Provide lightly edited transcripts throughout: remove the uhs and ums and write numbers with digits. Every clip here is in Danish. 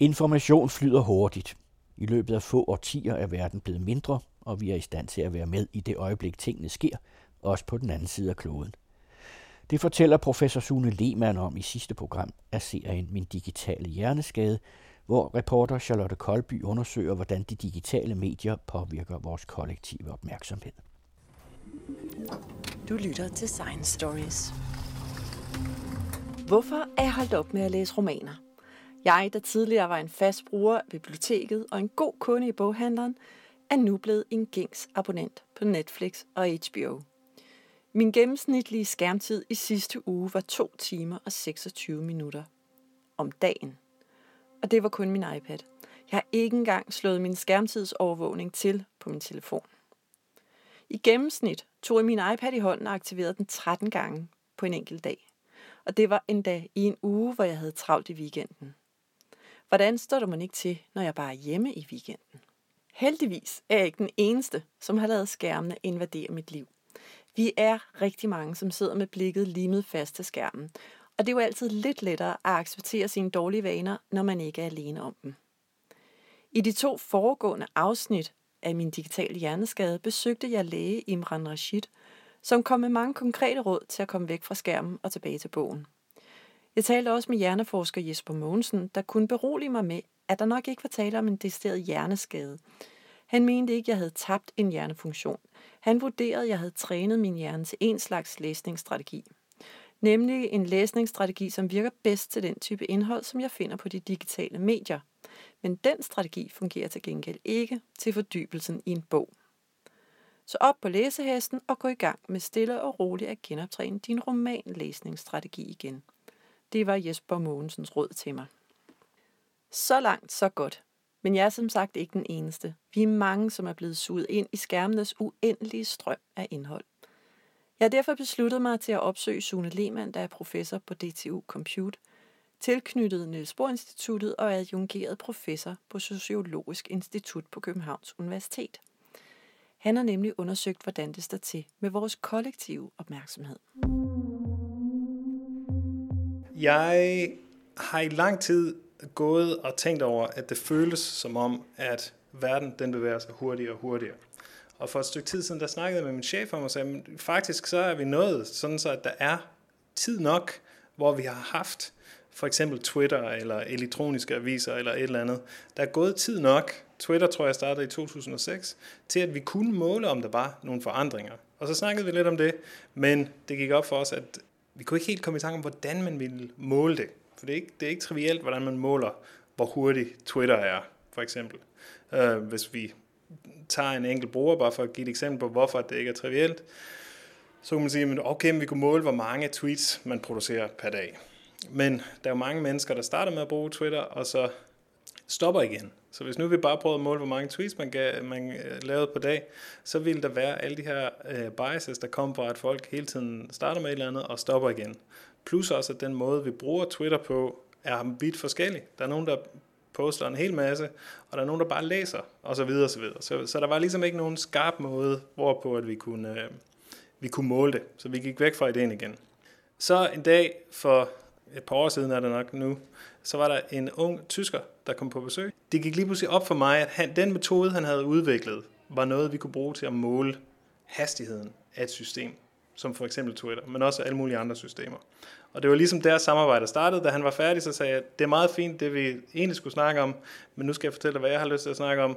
Information flyder hurtigt. I løbet af få årtier er verden blevet mindre, og vi er i stand til at være med i det øjeblik, tingene sker, også på den anden side af kloden. Det fortæller professor Sune Lehmann om i sidste program af serien Min Digitale Hjerneskade, hvor reporter Charlotte Kolby undersøger, hvordan de digitale medier påvirker vores kollektive opmærksomhed. Du lytter til Science Stories. Hvorfor er jeg holdt op med at læse romaner? Jeg, der tidligere var en fast bruger af biblioteket og en god kunde i boghandleren, er nu blevet en gængs abonnent på Netflix og HBO. Min gennemsnitlige skærmtid i sidste uge var 2 timer og 26 minutter om dagen. Og det var kun min iPad. Jeg har ikke engang slået min skærmtidsovervågning til på min telefon. I gennemsnit tog jeg min iPad i hånden og aktiverede den 13 gange på en enkelt dag. Og det var en dag i en uge, hvor jeg havde travlt i weekenden. Hvordan står det man ikke til, når jeg bare er hjemme i weekenden? Heldigvis er jeg ikke den eneste, som har lavet skærmene invadere mit liv. Vi er rigtig mange, som sidder med blikket limet fast til skærmen. Og det er jo altid lidt lettere at acceptere sine dårlige vaner, når man ikke er alene om dem. I de 2 foregående afsnit af Min Digitale Hjerneskade besøgte jeg læge Imran Rashid, som kom med mange konkrete råd til at komme væk fra skærmen og tilbage til bogen. Jeg talte også med hjerneforsker Jesper Mogensen, der kunne berolige mig med, at der nok ikke var tale om en decideret hjerneskade. Han mente ikke, at jeg havde tabt en hjernefunktion. Han vurderede, at jeg havde trænet min hjerne til en slags læsningsstrategi. Nemlig en læsningsstrategi, som virker bedst til den type indhold, som jeg finder på de digitale medier. Men den strategi fungerer til gengæld ikke til fordybelsen i en bog. Så op på læsehesten og gå i gang med stille og roligt at genoptræne din romanlæsningsstrategi igen. Det var Jesper Mogensens råd til mig. Så langt, så godt. Men jeg er som sagt ikke den eneste. Vi er mange, som er blevet suget ind i skærmenes uendelige strøm af indhold. Jeg har derfor besluttet mig til at opsøge Sune Lehmann, der er professor på DTU Compute, tilknyttet Niels Bohr Instituttet og adjungeret professor på Sociologisk Institut på Københavns Universitet. Han har nemlig undersøgt, hvordan det står til med vores kollektive opmærksomhed. Jeg har i lang tid gået og tænkt over, at det føles som om, at verden den bevæger sig hurtigere og hurtigere. Og for et stykke tid siden, der snakkede jeg med min chef om og sagde, at faktisk så er vi nået, sådan så at der er tid nok, hvor vi har haft for eksempel Twitter eller elektroniske aviser eller et eller andet. Der er gået tid nok, Twitter tror jeg startede i 2006, til at vi kunne måle, om der var nogle forandringer. Og så snakkede vi lidt om det, men det gik op for os, at vi kunne ikke helt komme i tanke om, hvordan man ville måle det. For det er ikke trivielt, hvordan man måler, hvor hurtig Twitter er, for eksempel. Hvis vi tager en enkelt bruger, bare for at give et eksempel på, hvorfor det ikke er trivielt, så kan man sige, at okay, vi kunne måle, hvor mange tweets man producerer per dag. Men der er jo mange mennesker, der starter med at bruge Twitter, og så stopper igen. Så hvis nu vi bare prøvede at måle, hvor mange tweets man lavede på dag, så ville der være alle de her biases, der kommer fra, at folk hele tiden starter med et eller andet og stopper igen. Plus også, at den måde, vi bruger Twitter på, er vidt forskellig. Der er nogen, der poster en hel masse, og der er nogen, der bare læser, og så videre, og så videre. Så der var ligesom ikke nogen skarp måde, hvorpå at vi kunne måle det. Så vi gik væk fra ideen igen. Så en dag for et par år siden er det nok nu, så var der en ung tysker, der kom på besøg. Det gik lige pludselig op for mig, at den metode, han havde udviklet, var noget, vi kunne bruge til at måle hastigheden af et system, som for eksempel Twitter, men også alle mulige andre systemer. Og det var ligesom der samarbejdet startede. Da han var færdig, så sagde jeg, det er meget fint, det vi egentlig skulle snakke om, men nu skal jeg fortælle dig, hvad jeg har lyst til at snakke om.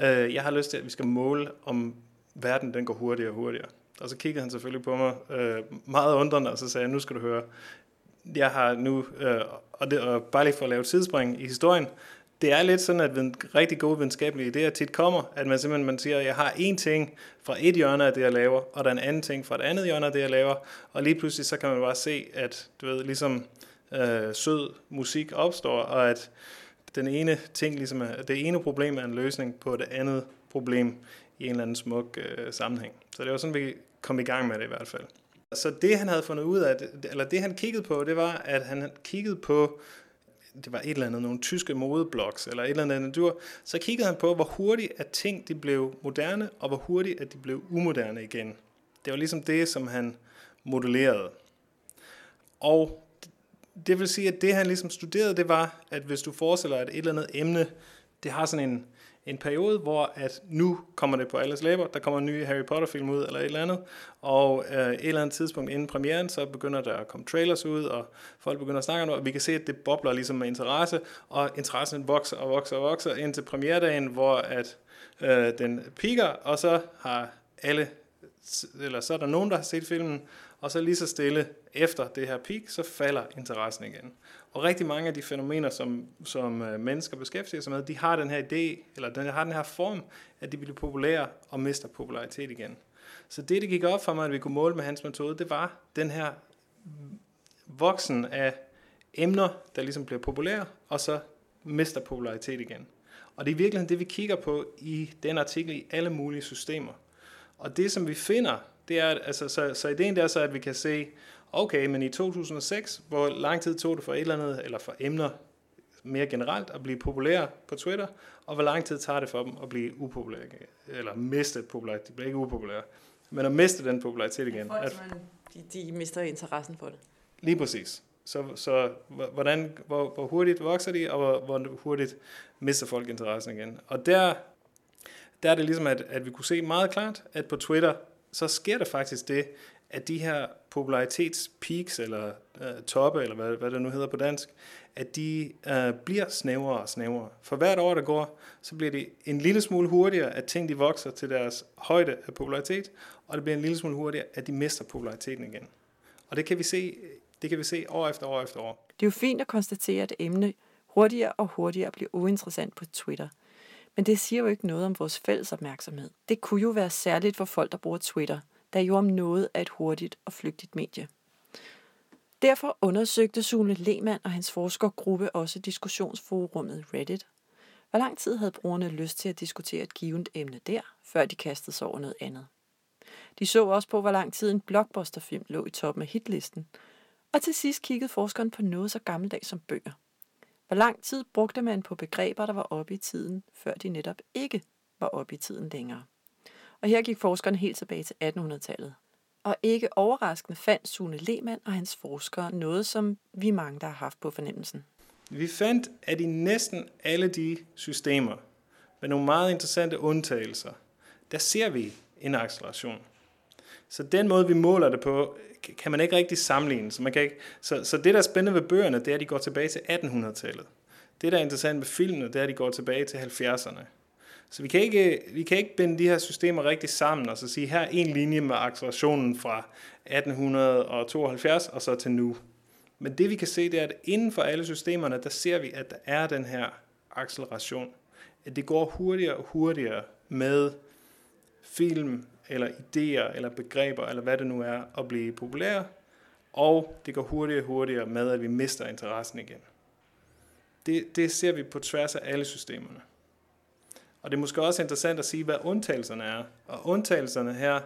Jeg har lyst til, at vi skal måle, om verden den går hurtigere og hurtigere. Og så kiggede han selvfølgelig på mig meget undrende, og så sagde jeg, nu skal du høre, jeg har nu, og bare lige for at lave et sidespring i historien, det er lidt sådan, at rigtig gode videnskabelige idéer tit kommer, at man simpelthen siger, at jeg har en ting fra et hjørne af det, jeg laver, og der er en anden ting fra et andet hjørne af det, jeg laver, og lige pludselig så kan man bare se, at du ved, ligesom sød musik opstår, og at den ene ting, ligesom det ene problem er en løsning på det andet problem i en eller anden smuk sammenhæng. Så det var sådan, vi kom i gang med det i hvert fald. Så det, han havde fundet ud af, eller det, han kiggede på, det var, at han kiggede på, det var et eller andet, nogle tyske modeblogs, eller et eller andet dur, så kiggede han på, hvor hurtigt at ting de blev moderne, og hvor hurtigt at de blev umoderne igen. Det var ligesom det, som han modellerede. Og det vil sige, at det han ligesom studerede, det var, at hvis du forestiller dig, at et eller andet emne, det har sådan en periode, hvor at nu kommer det på alles læber, der kommer en ny Harry Potter-film ud, eller et eller andet, og et eller andet tidspunkt inden premieren, så begynder der at komme trailers ud, og folk begynder at snakke om det, og vi kan se, at det bobler ligesom med interesse, og interessen vokser og vokser og vokser, indtil premierdagen, hvor at den piker, og så har alle, eller så er der nogen, der har set filmen, og så lige så stille efter det her peak, så falder interessen igen. Og rigtig mange af de fænomener, som mennesker beskæftiger sig med, de har den her idé, eller de har den her form, at de bliver populære og mister popularitet igen. Så det gik op for mig, at vi kunne måle med hans metode, det var den her voksen af emner, der ligesom bliver populære, og så mister popularitet igen. Og det er i virkeligheden det, vi kigger på i den artikel i alle mulige systemer. Og det, som vi finder, det er, altså, så ideen der så, at vi kan se, okay, men i 2006, hvor lang tid tog det for et eller andet, eller for emner mere generelt, at blive populære på Twitter, og hvor lang tid tager det for dem at blive upopulære, eller miste popularitet, de bliver ikke upopulære, men at miste den popularitet igen. Folk, at de mister interessen for det. Lige præcis. Så hvordan, hvor hurtigt vokser de, og hvor hurtigt mister folk interessen igen. Og der er det ligesom, at vi kunne se meget klart, at på Twitter, så sker der faktisk det, at de her popularitetspeaks, eller toppe, eller hvad det nu hedder på dansk, at de bliver snævrere og snævrere. For hvert år, der går, så bliver det en lille smule hurtigere, at ting de vokser til deres højde af popularitet, og det bliver en lille smule hurtigere, at de mister populariteten igen. Og det kan vi se, år efter år efter år. Det er jo fint at konstatere, at emne hurtigere og hurtigere bliver uinteressant på Twitter. Men det siger jo ikke noget om vores fælles opmærksomhed. Det kunne jo være særligt for folk, der bruger Twitter, der jo om noget af et hurtigt og flygtigt medie. Derfor undersøgte Sune Lehmann og hans forskergruppe også diskussionsforummet Reddit. Hvor lang tid havde brugerne lyst til at diskutere et givent emne der, før de kastede sig over noget andet? De så også på, hvor lang tid en blockbusterfilm lå i toppen af hitlisten. Og til sidst kiggede forskeren på noget så gammeldags som bøger. Hvor lang tid brugte man på begreber, der var oppe i tiden, før de netop ikke var oppe i tiden længere? Og her gik forskerne helt tilbage til 1800-tallet. Og ikke overraskende fandt Sune Lehmann og hans forskere noget, som vi mange, der har haft på fornemmelsen. Vi fandt, at i næsten alle de systemer, med nogle meget interessante undtagelser, der ser vi en acceleration. Så den måde, vi måler det på, kan man ikke rigtig sammenligne. Så det, der er spændende ved bøgerne, det er, at de går tilbage til 1800-tallet. Det, der er interessant med filmene, det er, at de går tilbage til 70'erne. Så vi kan ikke binde de her systemer rigtig sammen og så sige, her er en linje med accelerationen fra 1872 og så til nu. Men det, vi kan se, det er, at inden for alle systemerne, der ser vi, at der er den her acceleration. At det går hurtigere og hurtigere med film, eller idéer, eller begreber, eller hvad det nu er, at blive populære, og det går hurtigere og hurtigere med, at vi mister interessen igen. Det ser vi på tværs af alle systemerne. Og det er måske også interessant at sige, hvad undtagelserne er. Og undtagelserne her,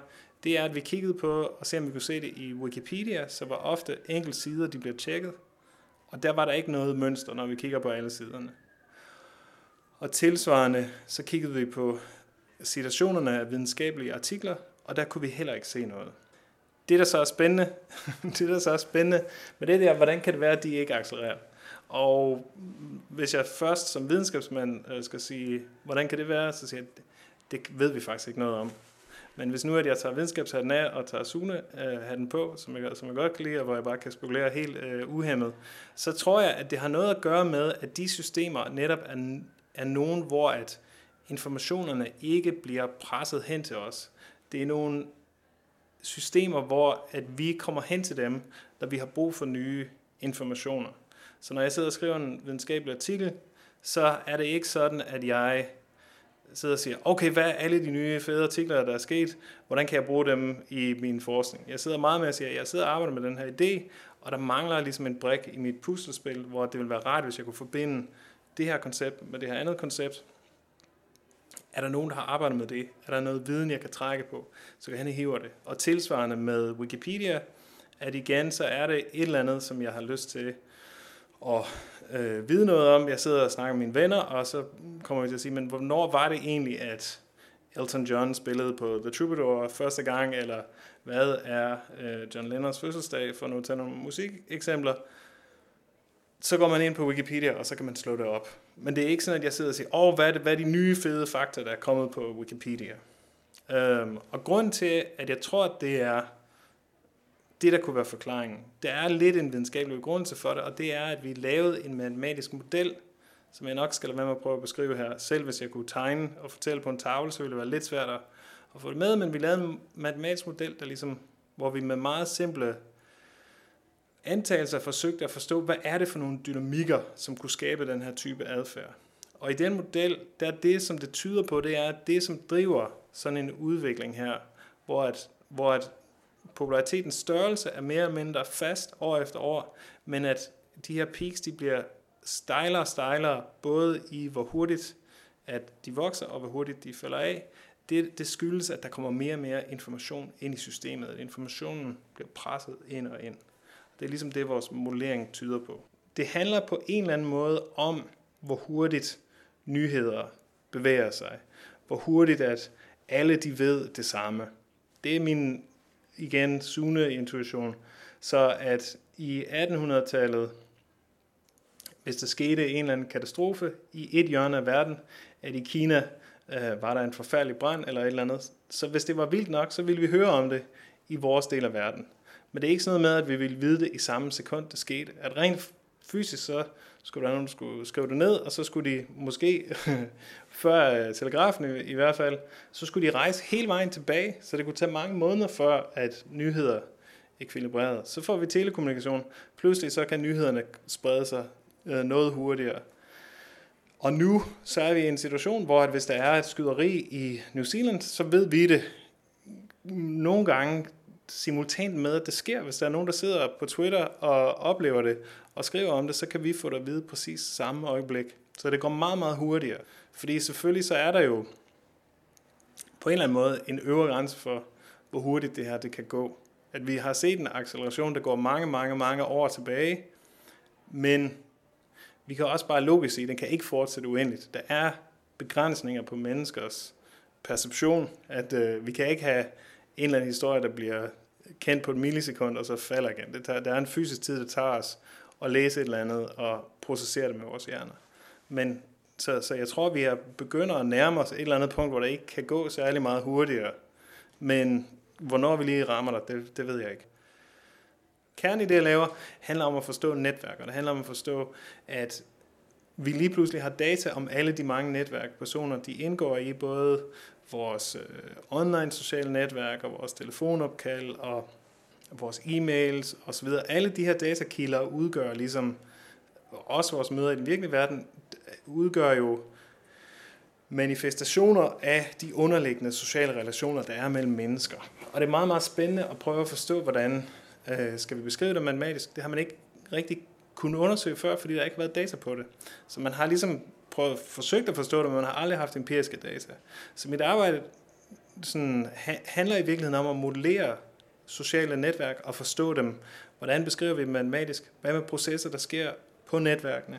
det er, at vi kiggede på, og se om vi kunne se det i Wikipedia, så var ofte enkelte sider, de blev tjekket, og der var der ikke noget mønster, når vi kigger på alle siderne. Og tilsvarende, så kiggede vi på citationerne af videnskabelige artikler, og der kunne vi heller ikke se noget. Det der så er spændende, men det der, hvordan kan det være, at de ikke accelererer? Og hvis jeg først som videnskabsmand skal sige, hvordan kan det være, så siger jeg, det ved vi faktisk ikke noget om. Men hvis nu at jeg tager videnskabshatten af og tager Sune-hatten på, som jeg godt kan lide, og hvor jeg bare kan spekulere helt uhæmmet, så tror jeg, at det har noget at gøre med, at de systemer netop er nogen, hvor at informationerne ikke bliver presset hen til os. Det er nogle systemer, hvor at vi kommer hen til dem, når vi har brug for nye informationer. Så når jeg sidder og skriver en videnskabelig artikel, så er det ikke sådan, at jeg sidder og siger, okay, hvad er alle de nye fede artikler, der er sket? Hvordan kan jeg bruge dem i min forskning? Jeg sidder meget med at sige, at jeg sidder og arbejder med den her idé, og der mangler ligesom en brik i mit puslespil, hvor det ville være rart, hvis jeg kunne forbinde det her koncept med det her andet koncept. Er der nogen, der har arbejdet med det? Er der noget viden, jeg kan trække på? Så kan han hive det. Og tilsvarende med Wikipedia, at igen, så er det et eller andet, som jeg har lyst til at vide noget om. Jeg sidder og snakker med mine venner, og så kommer vi til at sige, men hvornår var det egentlig, at Elton John spillede på The Troubadour første gang, eller hvad er John Lennons fødselsdag, for nu at tage nogle musikeksempler? så går man ind på Wikipedia, og så kan man slå det op. Men det er ikke sådan, at jeg sidder og siger, hvad er de nye fede fakta, der er kommet på Wikipedia? Og grunden til, at jeg tror, at det er det, der kunne være forklaringen, der er lidt en videnskabelig begrundelse for det, og det er, at vi lavede en matematisk model, som jeg nok skal lade være med at prøve at beskrive her. Selv hvis jeg kunne tegne og fortælle på en tavle, så ville det være lidt svært at få det med, men vi lavede en matematisk model, der ligesom, hvor vi med meget simple antagelser forsøgte at forstå, hvad er det for nogle dynamikker, som kunne skabe den her type adfærd. Og i den model, der er det, som det tyder på, det er det, som driver sådan en udvikling her, hvor at popularitetens størrelse er mere eller mindre fast år efter år, men at de her peaks, de bliver stejlere og stejlere, både i hvor hurtigt at de vokser, og hvor hurtigt de falder af. Det skyldes, at der kommer mere og mere information ind i systemet. At informationen bliver presset ind og ind. Det er ligesom det, vores modellering tyder på. Det handler på en eller anden måde om, hvor hurtigt nyheder bevæger sig. Hvor hurtigt, at alle de ved det samme. Det er min, igen, Sune-intuition. Så at i 1800-tallet, hvis der skete en eller anden katastrofe i et hjørne af verden, at i Kina var der en forfærdelig brand eller et eller andet, så hvis det var vildt nok, så ville vi høre om det i vores del af verden. Men det er ikke sådan noget med, at vi ville vide det i samme sekund, det skete. At rent fysisk, så skulle der nogen, der skulle skrive det ned, og så skulle de måske, før telegrafen i hvert fald, så skulle de rejse hele vejen tilbage, så det kunne tage mange måneder før, at nyheder ekvilibrerede. Så får vi telekommunikation. Pludselig så kan nyhederne sprede sig noget hurtigere. Og nu så er vi i en situation, hvor at hvis der er et skyderi i New Zealand, så ved vi det nogle gange simultant med, at det sker. Hvis der er nogen, der sidder på Twitter og oplever det og skriver om det, så kan vi få det at vide præcis samme øjeblik. Så det går meget, meget hurtigere. Fordi selvfølgelig så er der jo på en eller anden måde en øvre grænse for, hvor hurtigt det her det kan gå. At vi har set en acceleration, der går mange, mange, mange år tilbage, men vi kan også bare logisk sige, at den kan ikke fortsætte uendeligt. Der er begrænsninger på menneskers perception, at vi kan ikke have en eller anden historie, der bliver kendt på et millisekund, og så falder igen. Der er en fysisk tid, der tager os at læse et eller andet og processere det med vores hjerner. Men så jeg tror, vi begynder at nærme os et eller andet punkt, hvor det ikke kan gå særlig meget hurtigere. Men hvornår vi lige rammer det ved jeg ikke. Kernen i det, jeg laver, handler om at forstå netværk, og det handler om at forstå, at vi lige pludselig har data om alle de mange netværk, personer, de indgår i, både vores online sociale netværk, og vores telefonopkald, og vores e-mails osv. Alle de her datakilder udgør ligesom, også vores møder i den virkelige verden, udgør jo manifestationer af de underliggende sociale relationer, der er mellem mennesker. Og det er meget, meget spændende at prøve at forstå, hvordan skal vi beskrive det matematisk? Det har man ikke rigtig kunnet undersøge før, fordi der ikke har været data på det. Så man har ligesom forsøgt at forstå det, men man har aldrig haft empiriske data. Så mit arbejde sådan, handler i virkeligheden om at modellere sociale netværk og forstå dem. Hvordan beskriver vi dem matematisk? Hvad med processer, der sker på netværkene?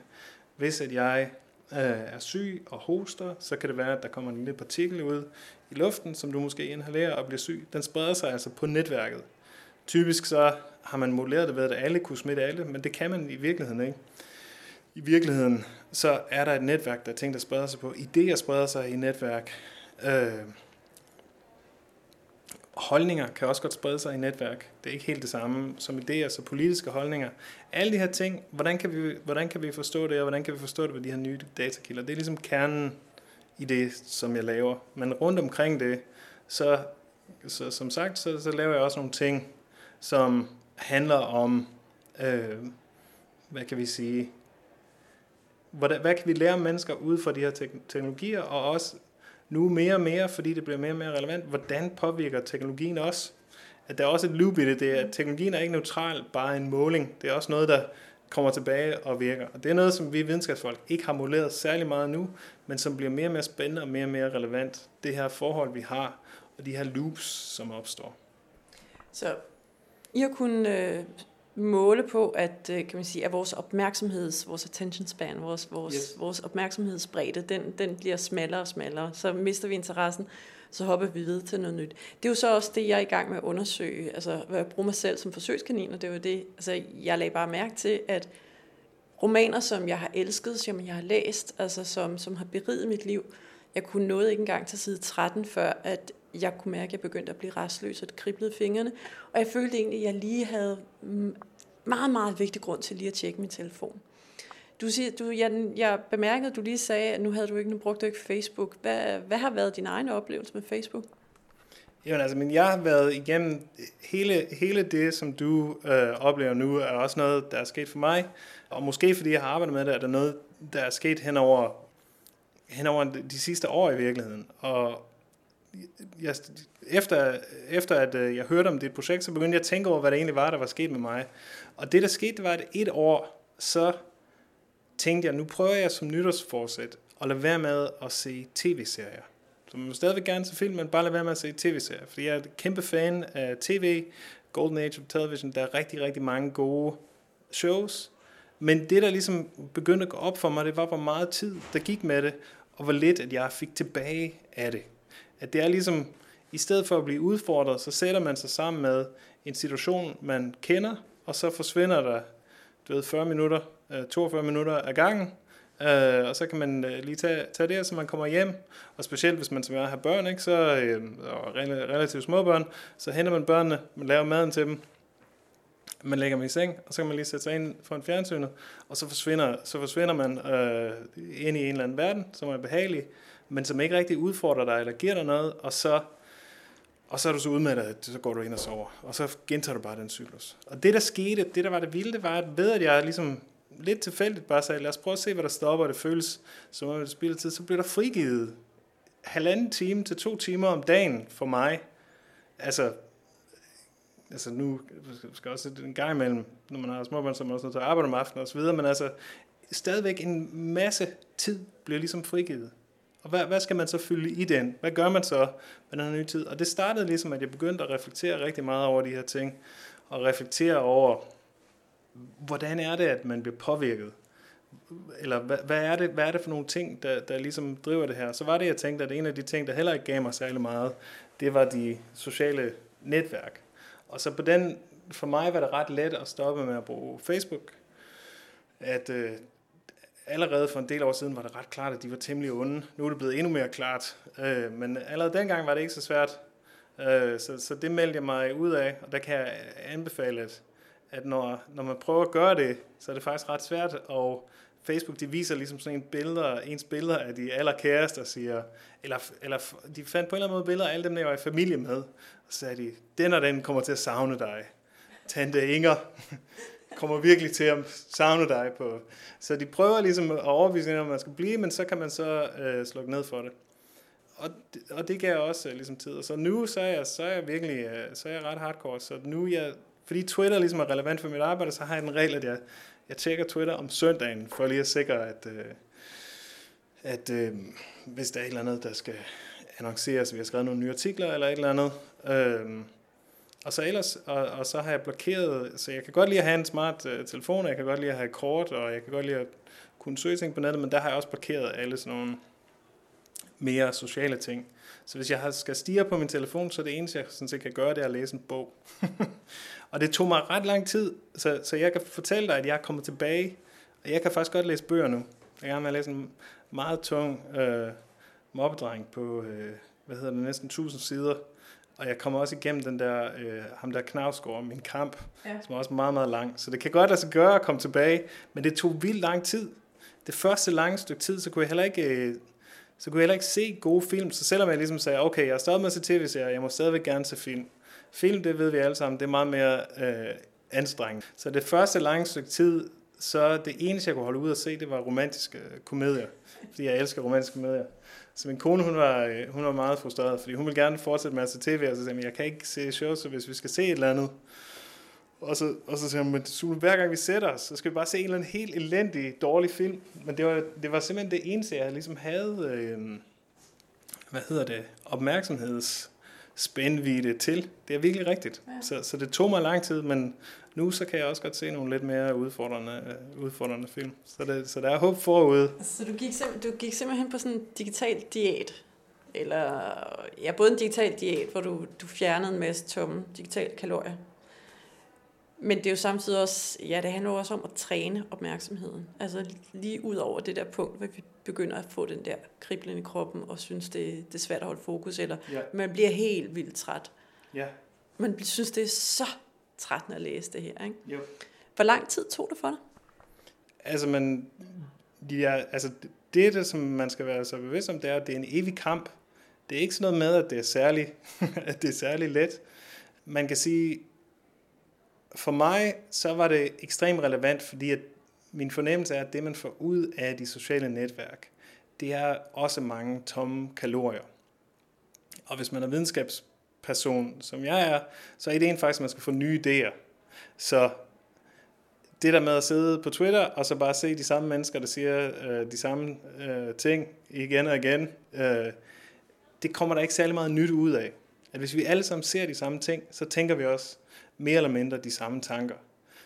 Hvis at jeg er syg og hoster, så kan det være, at der kommer en lille partikel ud i luften, som du måske inhalerer og bliver syg. Den spreder sig altså på netværket. Typisk så har man modelleret det ved, at alle kunne smitte alle, men det kan man i virkeligheden ikke. I virkeligheden så er der et netværk, der er ting, der spreder sig på. Idéer spreder sig i netværk. Holdninger kan også godt sprede sig i netværk. Det er ikke helt det samme som idéer, så politiske holdninger. Alle de her ting, hvordan kan vi forstå det, og hvordan kan vi forstå det med de her nye datakilder? Det er ligesom kernen i det, som jeg laver. Men rundt omkring det, så som sagt, så laver jeg også nogle ting, som handler om, hvad kan vi sige, hvad kan vi lære mennesker ud fra de her teknologier, og også nu mere og mere, fordi det bliver mere og mere relevant, hvordan påvirker teknologien os? At der er også et loop i det, at teknologien er ikke neutral, bare en måling. Det er også noget, der kommer tilbage og virker. Og det er noget, som vi videnskabsfolk ikke har modelleret særlig meget nu, men som bliver mere og mere spændende og mere og mere relevant. Det her forhold, vi har, og de her loops, som opstår. Så I har kunnet måle på, at kan man sige, at vores opmærksomheds, vores attention span, vores opmærksomhedsbredde, den bliver smallere og smallere. Så mister vi interessen, så hopper vi videre til noget nyt. Det er jo så også det, jeg er i gang med at undersøge. Altså, hvad jeg bruger mig selv som forsøgskanin, og det var det. Altså, jeg lagde bare mærke til, at romaner, som jeg har elsket, som jeg har læst, altså som har beriget mit liv. Jeg kunne nåede ikke engang til side 13, før at jeg kunne mærke, at jeg begyndte at blive rastløs, og det kriblede fingrene. Og jeg følte egentlig, at jeg lige havde meget, meget vigtig grund til lige at tjekke min telefon. Jeg bemærkede, at du lige sagde, at nu brugte du ikke Facebook. Hvad har været din egen oplevelse med Facebook? Jo, altså, men jeg har været igennem hele det, som du oplever nu, er også noget, der er sket for mig. Og måske fordi jeg har arbejdet med det, er der noget, der er sket henover de sidste år i virkeligheden. Og jeg, efter at jeg hørte om dit projekt, så begyndte jeg at tænke over, hvad det egentlig var, der var sket med mig. Og det, der skete, var, at et år, så tænkte jeg, nu prøver jeg som nytårsforsæt at lade være med at se tv-serier. Så man vil stadigvæk gerne se film, men bare lade være med at se tv-serier. Fordi jeg er et kæmpe fan af tv, Golden Age of television, der er rigtig, rigtig mange gode shows. Men det, der ligesom begyndte at gå op for mig, det var, hvor meget tid der gik med det, og hvor lidt, at jeg fik tilbage af det. At det er ligesom, i stedet for at blive udfordret, så sætter man sig sammen med en situation, man kender, og så forsvinder der 40 minutter, 42 minutter ad gangen, og så kan man lige tage det, så man kommer hjem, og specielt hvis man som jeg har børn, ikke, så, og relativt små børn, så henter man børnene, man laver maden til dem, man lægger dem i seng, og så kan man lige sætte sig ind foran fjernsynet, og så forsvinder man ind i en eller anden verden, som er behagelig, men som ikke rigtig udfordrer dig, eller giver dig noget, og så er du så udmattet, at så går du ind og sover, og så gentager du bare den cyklus. Og det, der skete, det, der var det vilde, var, at ved at jeg ligesom lidt tilfældigt bare sagde, lad os prøve at se, hvad der stopper, og det føles som om det spilder tid, så blev der frigivet 1,5 time til 2 timer om dagen for mig. Altså nu skal jeg også en gang imellem, når man har småbørn, så er man også nødt til at arbejde om aftenen og så videre, men altså stadigvæk en masse tid bliver ligesom frigivet. Og hvad skal man så fylde i den? Hvad gør man så med den her nye tid? Og det startede ligesom, at jeg begyndte at reflektere rigtig meget over de her ting, og reflektere over, hvordan er det, at man bliver påvirket? Eller hvad er det for nogle ting, der ligesom driver det her? Så var det, jeg tænkte, at en af de ting, der heller ikke gav mig særlig meget, det var de sociale netværk. Og så på den, for mig var det ret let at stoppe med at bruge Facebook. At allerede for en del år siden var det ret klart, at de var temmelig onde. Nu er det blevet endnu mere klart. Men allerede dengang var det ikke så svært. Så det meldte jeg mig ud af, og der kan jeg anbefale, at når man prøver at gøre det, så er det faktisk ret svært, og Facebook, de viser ligesom sådan ens billeder af de allerkæreste, der siger, eller de fandt på en eller anden måde billeder af alle dem, der var i familie med, og så sagde de, den og den kommer til at savne dig. Tante Inger kommer virkelig til at savne dig på. Så de prøver ligesom at overbevise hende, om man skal blive, men så kan man så slukke ned for det. Og det gav også ligesom tid. Og så nu, så er jeg virkelig ret hardcore, så nu fordi Twitter ligesom er relevant for mit arbejde, så har jeg en regel, at jeg tjekker Twitter om søndagen, for lige at sikre, at hvis der er et eller andet, der skal annonceres, vi har skrevet nogle nye artikler eller et eller andet. Og så har jeg blokeret, så jeg kan godt lide at have en smart telefon, jeg kan godt lide at have kort, og jeg kan godt lide at kunne søge ting på nettet, men der har jeg også blokeret alle sådan nogle mere sociale ting. Så hvis jeg skal stirre på min telefon, så er det eneste, jeg sådan set kan gøre, det er at læse en bog. Og det tog mig ret lang tid, så jeg kan fortælle dig, at jeg er kommet tilbage, og jeg kan faktisk godt læse bøger nu. Jeg gerne vil læse en meget tung mobbedreng på, næsten 1000 sider. Og jeg kommer også igennem den der, ham der Knavsgaard, Min Kamp, ja, som er også meget, meget lang. Så det kan godt lade sig gøre at komme tilbage, men det tog vildt lang tid. Det første lange stykke tid, så kunne jeg heller ikke se gode film. Så selvom jeg ligesom sagde, okay, jeg har stadig med at se tv-serier, jeg må stadigvæk gerne se film. Film, det ved vi alle sammen, det er meget mere anstrengende. Så det første lange stykke tid, så det eneste, jeg kunne holde ud at se, det var romantiske komedier. Fordi jeg elsker romantiske komedier. Så min kone, hun var meget frustreret, fordi hun ville gerne fortsætte med at se tv, og så sagde, jeg kan ikke se shows, så hvis vi skal se et eller andet. Og så siger hun, men Sune, hver gang vi sætter os, så skal vi bare se en eller anden helt elendig, dårlig film. Men det var simpelthen det eneste, jeg ligesom havde, opmærksomhedsspændvidde til. Det er virkelig rigtigt. Ja. Så det tog mig lang tid, men nu så kan jeg også godt se nogle lidt mere udfordrende film. Så der er håb forude. Så du gik simpelthen på sådan en digital diæt? Eller, ja, både en digital diæt, hvor du fjernede en masse tomme digitale kalorier. Men det er jo samtidig også, ja, det handler også om at træne opmærksomheden. Altså lige ud over det der punkt, hvor vi begynder at få den der kriblen i kroppen og synes, det er svært at holde fokus, eller man bliver helt vildt træt. Ja. Man synes, det er så trættende at læse det her, ikke? Jo. Hvor lang tid tog det for dig? Altså, det, som man skal være så bevidst om, det er, at det er en evig kamp. Det er ikke sådan noget med, at det er særlig let. Man kan sige, for mig, så var det ekstremt relevant, fordi at min fornemmelse er, at det, man får ud af de sociale netværk, det er også mange tomme kalorier. Og hvis man er videnskabsperson, som jeg er, så er ideen faktisk, at man skal få nye idéer. Så det der med at sidde på Twitter, og så bare se de samme mennesker, der siger de samme ting igen og igen, det kommer der ikke særlig meget nyt ud af. At hvis vi alle sammen ser de samme ting, så tænker vi også mere eller mindre de samme tanker.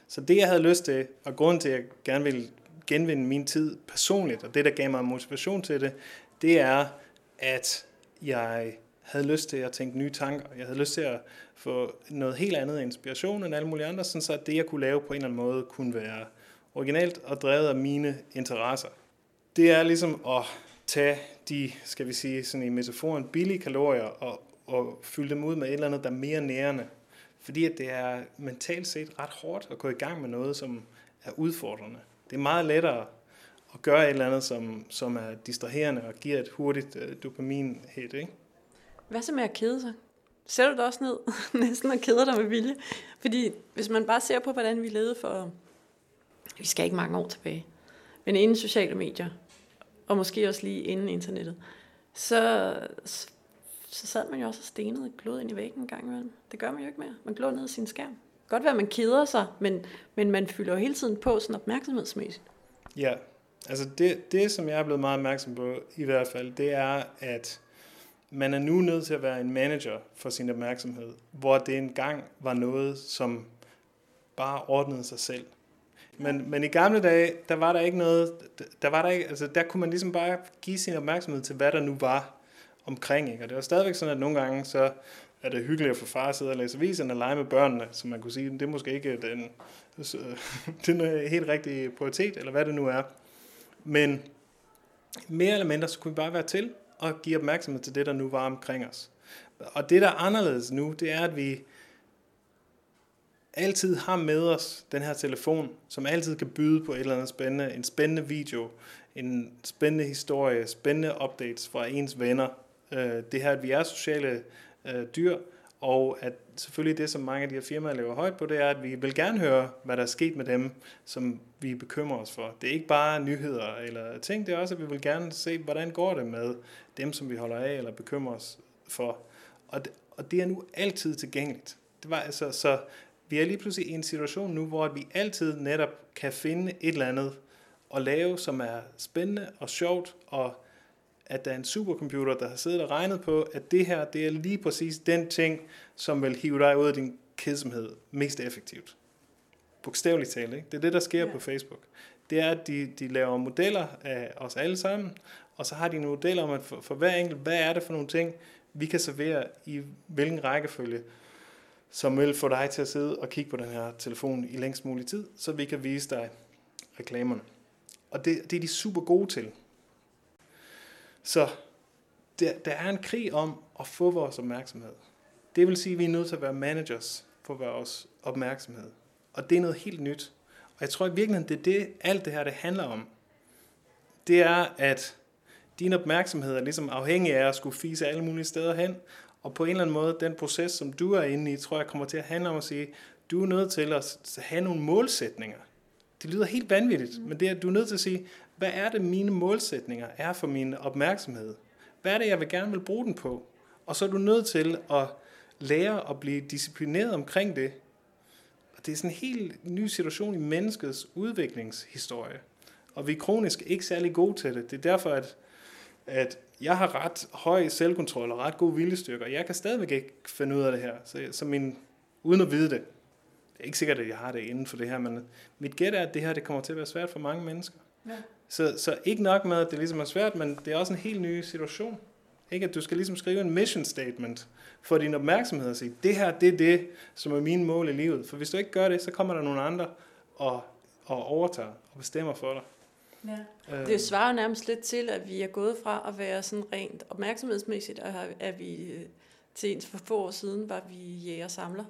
Så det, jeg havde lyst til, og grunden til, at jeg gerne ville genvinde min tid personligt, og det, der gav mig motivation til det, det er, at jeg havde lyst til at tænke nye tanker. Jeg havde lyst til at få noget helt andet inspiration end alle mulige andre, sådan så det, jeg kunne lave på en eller anden måde, kunne være originalt og drevet af mine interesser. Det er ligesom at tage de, skal vi sige, sådan i metaforen, billige kalorier og fylde dem ud med et eller andet, der er mere nærende. Fordi at det er mentalt set ret hårdt at gå i gang med noget, som er udfordrende. Det er meget lettere at gøre et eller andet, som er distraherende og giver et hurtigt dopamin-hit, ikke? Hvad så med at kede sig? Sætter du dig også ned næsten og keder dig med vilje? Fordi hvis man bare ser på, hvordan vi levede for... Vi skal ikke mange år tilbage. Men inden sociale medier, og måske også lige inden internettet, så sad man jo også og stenede og glod ind i væggen en gang imellem. Det gør man jo ikke mere. Man glod ned i sin skærm. Godt være, at man keder sig, men man fylder jo hele tiden på sådan opmærksomhedsmæssigt. Ja, altså det, som jeg er blevet meget opmærksom på i hvert fald, det er, at man er nu nødt til at være en manager for sin opmærksomhed, hvor det engang var noget, som bare ordnede sig selv. Men i gamle dage, der var der ikke noget, der kunne man ligesom bare give sin opmærksomhed til, hvad der nu var omkring, ikke? Og det var stadigvæk sådan, at nogle gange, så er det hyggeligt at få far at sidde og læse aviserne og lege med børnene, så man kunne sige, det er måske ikke den helt rigtige prioritet, eller hvad det nu er. Men mere eller mindre, så kunne vi bare være til og give opmærksomhed til det, der nu var omkring os. Og det, der er anderledes nu, det er, at vi altid har med os den her telefon, som altid kan byde på et eller andet spændende, en spændende video, en spændende historie, spændende updates fra ens venner. Det her, at vi er sociale dyr, og at selvfølgelig det, som mange af de her firmaer lever højt på, det er, at vi vil gerne høre, hvad der er sket med dem, som vi bekymrer os for. Det er ikke bare nyheder eller ting, det er også, at vi vil gerne se, hvordan går det med dem, som vi holder af eller bekymrer os for. Og det er nu altid tilgængeligt. Så vi er lige pludselig i en situation nu, hvor vi altid netop kan finde et eller andet at lave, som er spændende og sjovt, og at der er en supercomputer, der har siddet og regnet på, at det her, det er lige præcis den ting, som vil hive dig ud af din kedsomhed mest effektivt. Bogstaveligt talt, ikke? Det er det, der sker på Facebook. Det er, at de laver modeller af os alle sammen, og så har de nogle modeller om, at for hver enkelt, hvad er det for nogle ting, vi kan servere i hvilken rækkefølge, som vil få dig til at sidde og kigge på den her telefon i længst mulig tid, så vi kan vise dig reklamerne. Og det er de super gode til. Så der er en krig om at få vores opmærksomhed. Det vil sige, at vi er nødt til at være managers for vores opmærksomhed. Og det er noget helt nyt. Og jeg tror i virkeligheden, det er det, alt det her, det handler om. Det er, at din opmærksomhed er ligesom afhængig af at skulle fise alle mulige steder hen. Og på en eller anden måde, den proces, som du er inde i, tror jeg kommer til at handle om at sige, du er nødt til at have nogle målsætninger. Det lyder helt vanvittigt, men det er, at du er nødt til at sige, hvad er det, mine målsætninger er for min opmærksomhed? Hvad er det, jeg gerne vil bruge den på? Og så er du nødt til at lære at blive disciplineret omkring det. Og det er sådan en helt ny situation i menneskets udviklingshistorie. Og vi er kronisk ikke særlig gode til det. Det er derfor, at jeg har ret høj selvkontrol og ret god viljestyrke, og jeg kan stadigvæk ikke finde ud af det her, uden at vide det. Det er ikke sikkert, at jeg har det inden for det her, men mit gæt er, at det her det kommer til at være svært for mange mennesker. Ja. Så ikke nok med, at det ligesom er svært, men det er også en helt ny situation. Ikke? At du skal ligesom skrive en mission statement for din opmærksomhed og sige, det her, det er det, som er mine mål i livet. For hvis du ikke gør det, så kommer der nogle andre og overtager og bestemmer for dig. Ja. Det svarer jo nærmest lidt til, at vi er gået fra at være sådan rent opmærksomhedsmæssigt, og at vi til ens for få år siden var vi jæger og samler.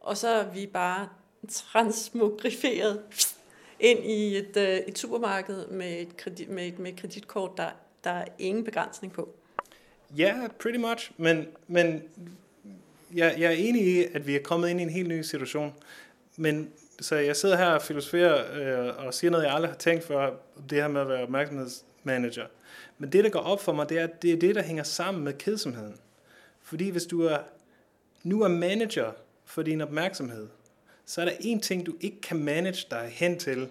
Og så er vi bare transmogriferet ind i et supermarked med et kreditkort, der er ingen begrænsning på. Ja, yeah, pretty much. Men jeg er enig i, at vi er kommet ind i en helt ny situation. Men så jeg sidder her og filosoferer og siger noget, jeg aldrig har tænkt før, det her med at være opmærksomhedsmanager. Men det, der går op for mig, det er, at det er det, der hænger sammen med kedsomheden. Fordi hvis du nu er manager for din opmærksomhed, så er der en ting, du ikke kan manage dig hen til,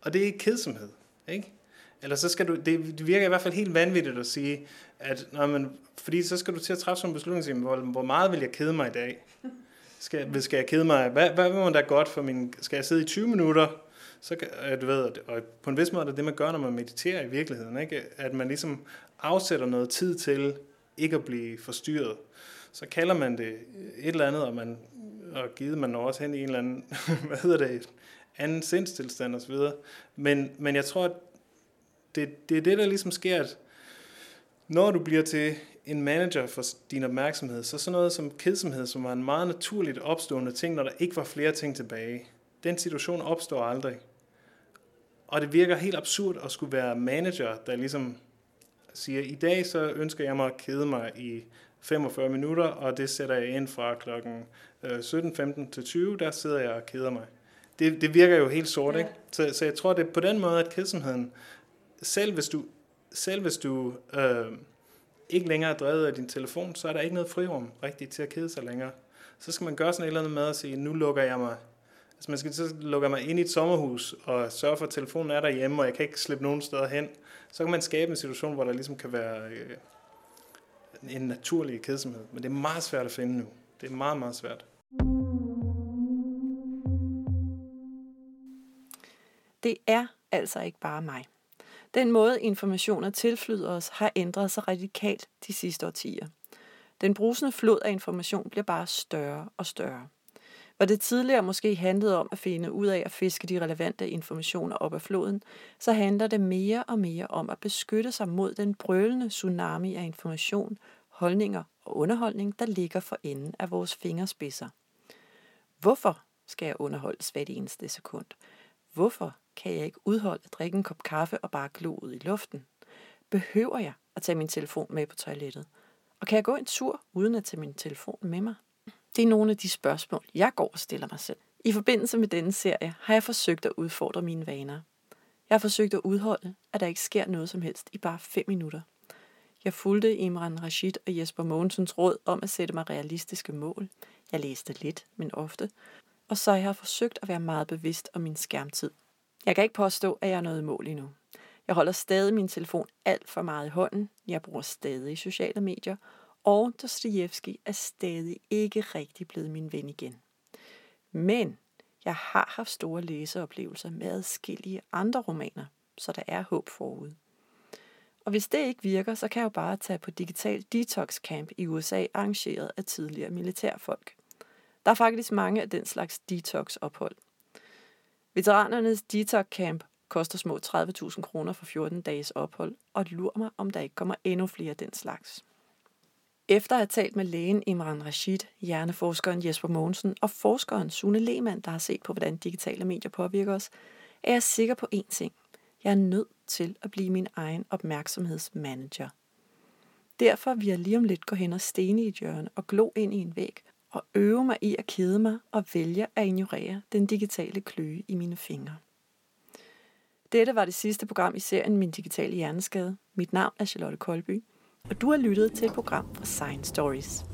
og det er kedsomhed, ikke? Eller så skal du, det virker i hvert fald helt vanvittigt at sige, at nej, men, fordi så skal du til at træffe sådan en beslutning, hvor meget vil jeg kede mig i dag? Skal jeg kede mig? Hvad vil man da godt for min... Skal jeg sidde i 20 minutter? Så kan, du ved, og på en vis måde er det, man gør, når man mediterer i virkeligheden, ikke? At man ligesom afsætter noget tid til ikke at blive forstyrret. Så kalder man det et eller andet, og givet man også hen i en eller anden, anden sindstilstand osv. Men jeg tror, at det er det, der ligesom sker, at når du bliver til en manager for din opmærksomhed, så sådan noget som kedsomhed, som var en meget naturligt opstående ting, når der ikke var flere ting tilbage. Den situation opstår aldrig. Og det virker helt absurd at skulle være manager, der ligesom siger, i dag så ønsker jeg mig at kede mig i 45 minutter, og det sætter jeg ind fra klokken 17.15 til 20, der sidder jeg og keder mig. Det virker jo helt sort, ikke? Så jeg tror, det er på den måde, at kedsomheden, selv hvis du ikke længere er drevet af din telefon, så er der ikke noget frirum rigtigt til at kede sig længere. Så skal man gøre sådan et eller andet med at sige, nu lukker jeg mig. Altså man skal så lukke mig ind i et sommerhus og sørge for, at telefonen er derhjemme, og jeg kan ikke slippe nogen steder hen. Så kan man skabe en situation, hvor der ligesom kan være en naturlig kedsomhed. Men det er meget svært at finde nu. Det er meget, meget svært. Det er altså ikke bare mig. Den måde informationer tilflyder os har ændret sig radikalt de sidste årtier. Den brusende flod af information bliver bare større og større. Hvor det tidligere måske handlede om at finde ud af at fiske de relevante informationer op af floden, så handler det mere og mere om at beskytte sig mod den brølende tsunami af information, holdninger og underholdning, der ligger for enden af vores fingerspidser. Hvorfor skal jeg underholdes hvert eneste sekund? Hvorfor kan jeg ikke udholde at drikke en kop kaffe og bare glo ud i luften? Behøver jeg at tage min telefon med på toilettet? Og kan jeg gå en tur uden at tage min telefon med mig? Det er nogle af de spørgsmål, jeg går og stiller mig selv. I forbindelse med denne serie har jeg forsøgt at udfordre mine vaner. Jeg har forsøgt at udholde, at der ikke sker noget som helst i bare 5 minutter. Jeg fulgte Imran Rashid og Jesper Mogensens råd om at sætte mig realistiske mål. Jeg læste lidt, men ofte. Og så har jeg forsøgt at være meget bevidst om min skærmtid. Jeg kan ikke påstå, at jeg er noget mål endnu. Jeg holder stadig min telefon alt for meget i hånden. Jeg bruger stadig sociale medier. Og Dostoyevsky er stadig ikke rigtig blevet min ven igen. Men jeg har haft store læseoplevelser med adskillige andre romaner, så der er håb forud. Og hvis det ikke virker, så kan jeg jo bare tage på digital detox camp i USA, arrangeret af tidligere militærfolk. Der er faktisk mange af den slags detox-ophold. Veteranernes detox camp koster små 30.000 kroner for 14 dages ophold, og lurer mig, om der ikke kommer endnu flere af den slags. Efter at have talt med lægen Imran Rashid, hjerneforskeren Jesper Mogensen og forskeren Sune Lehmann, der har set på, hvordan digitale medier påvirker os, er jeg sikker på én ting. Jeg er nødt til at blive min egen opmærksomhedsmanager. Derfor vil jeg lige om lidt gå hen og stene i et hjørne og glo ind i en væg og øve mig i at kede mig og vælge at ignorere den digitale kløe i mine fingre. Dette var det sidste program i serien Min Digitale Hjerneskade. Mit navn er Charlotte Kolby. Og du har lyttet til et program fra Science Stories.